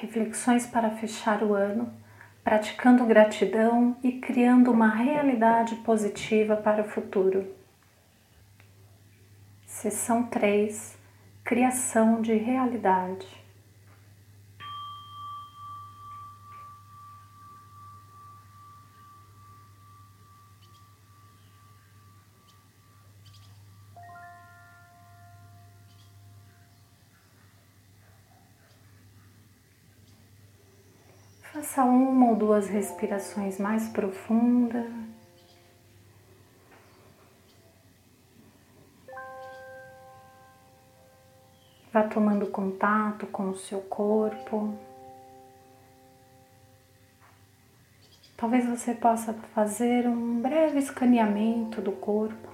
reflexões para fechar o ano, praticando gratidão e criando uma realidade positiva para o futuro. Seção 3 – Criação de realidade. Faça uma ou duas respirações mais profundas. Vá tomando contato com o seu corpo. Talvez você possa fazer um breve escaneamento do corpo,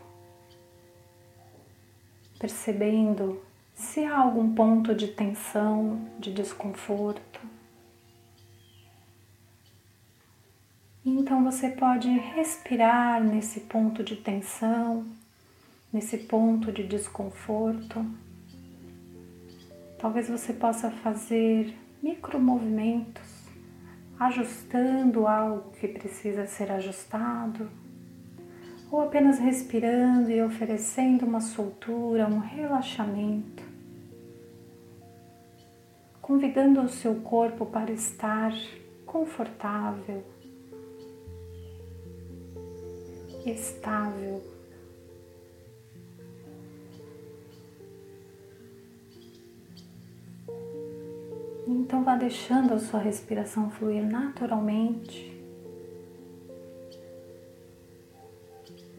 percebendo se há algum ponto de tensão, de desconforto. Então você pode respirar nesse ponto de tensão, nesse ponto de desconforto. Talvez você possa fazer micromovimentos, ajustando algo que precisa ser ajustado, ou apenas respirando e oferecendo uma soltura, um relaxamento, convidando o seu corpo para estar confortável, estável. Então vá deixando a sua respiração fluir naturalmente,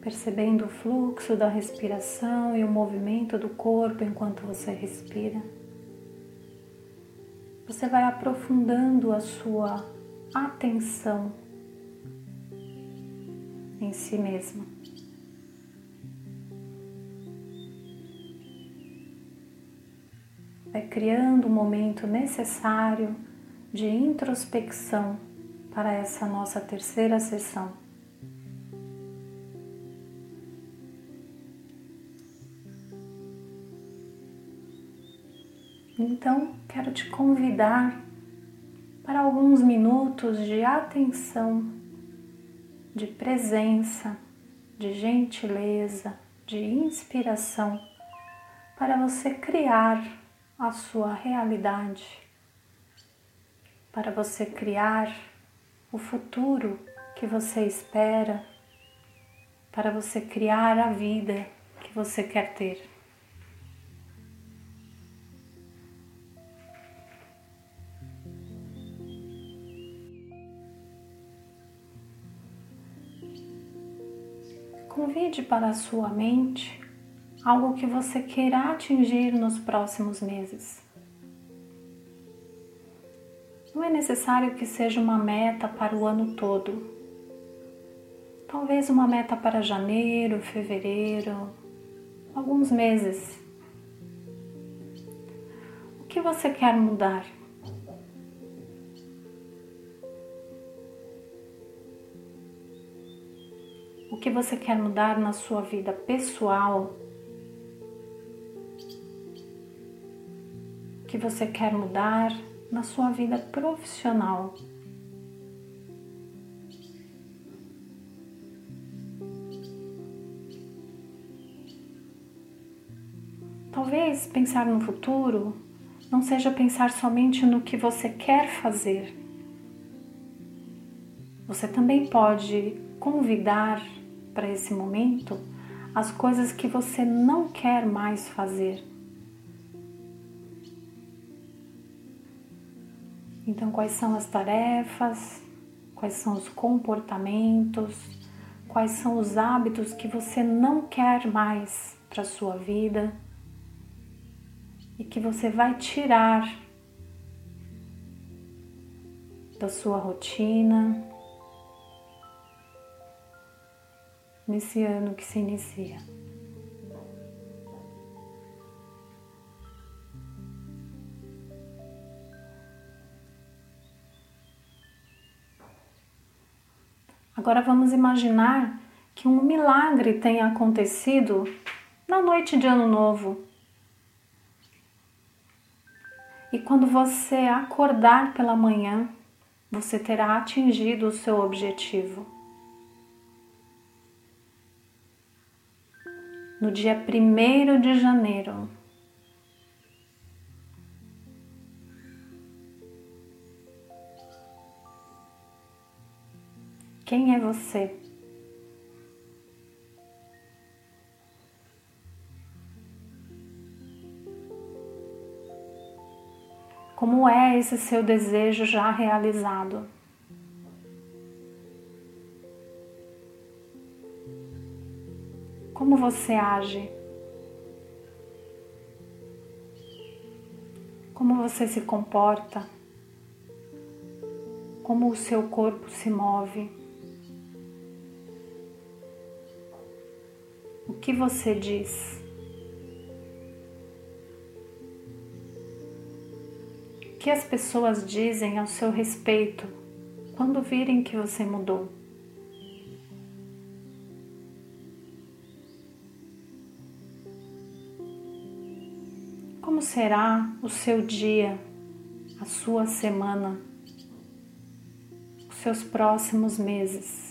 percebendo o fluxo da respiração e o movimento do corpo enquanto você respira. Você vai aprofundando a sua atenção em si mesmo. Vai criando o momento necessário de introspecção para essa nossa terceira sessão. Então, quero te convidar para alguns minutos de atenção, de presença, de gentileza, de inspiração, para você criar a sua realidade, para você criar o futuro que você espera, para você criar a vida que você quer ter. Convide para a sua mente algo que você queira atingir nos próximos meses. Não é necessário que seja uma meta para o ano todo. Talvez uma meta para janeiro, fevereiro, alguns meses. O que você quer mudar? O que você quer mudar na sua vida pessoal? O que você quer mudar na sua vida profissional? Talvez pensar no futuro não seja pensar somente no que você quer fazer. Você também pode convidar para esse momento as coisas que você não quer mais fazer. Então, quais são as tarefas, quais são os comportamentos, quais são os hábitos que você não quer mais para a sua vida e que você vai tirar da sua rotina nesse ano que se inicia. Agora vamos imaginar que um milagre tenha acontecido na noite de Ano Novo. e quando você acordar pela manhã, você terá atingido o seu objetivo. No dia 1º de janeiro, quem é você? Como é esse seu desejo já realizado? Como você age? Como você se comporta? Como o seu corpo se move? O que você diz? O que as pessoas dizem ao seu respeito quando virem que você mudou? Como será o seu dia, a sua semana, os seus próximos meses?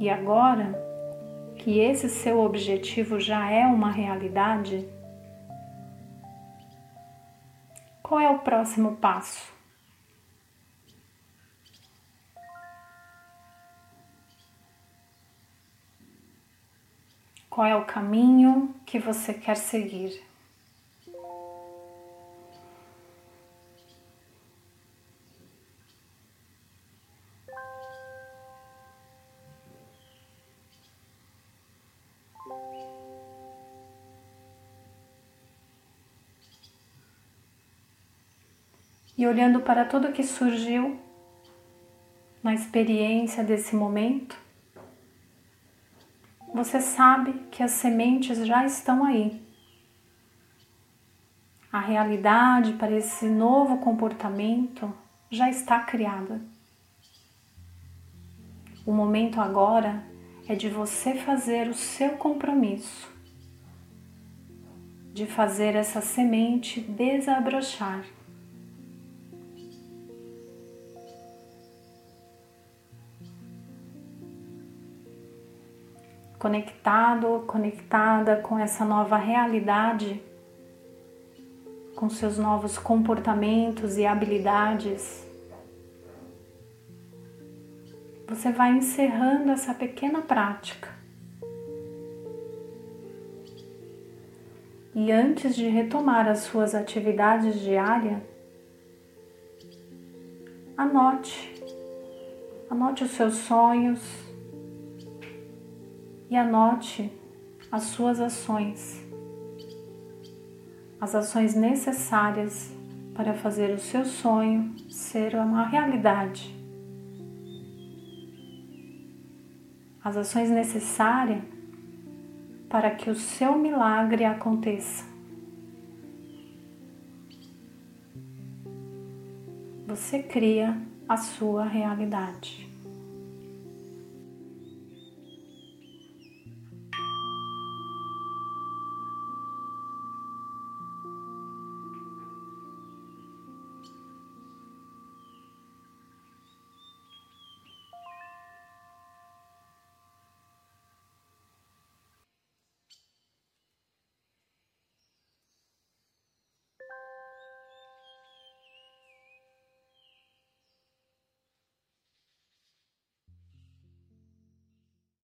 E agora que esse seu objetivo já é uma realidade, qual é o próximo passo? Qual é o caminho que você quer seguir? E olhando para tudo que surgiu na experiência desse momento, você sabe que as sementes já estão aí. A realidade para esse novo comportamento já está criada. O momento agora é de você fazer o seu compromisso, de fazer essa semente desabrochar. Conectado, conectada com essa nova realidade, com seus novos comportamentos e habilidades, você vai encerrando essa pequena prática. E antes de retomar as suas atividades diárias, anote os seus sonhos, e anote as suas ações, as ações necessárias para fazer o seu sonho ser uma realidade. As ações necessárias para que o seu milagre aconteça. Você cria a sua realidade.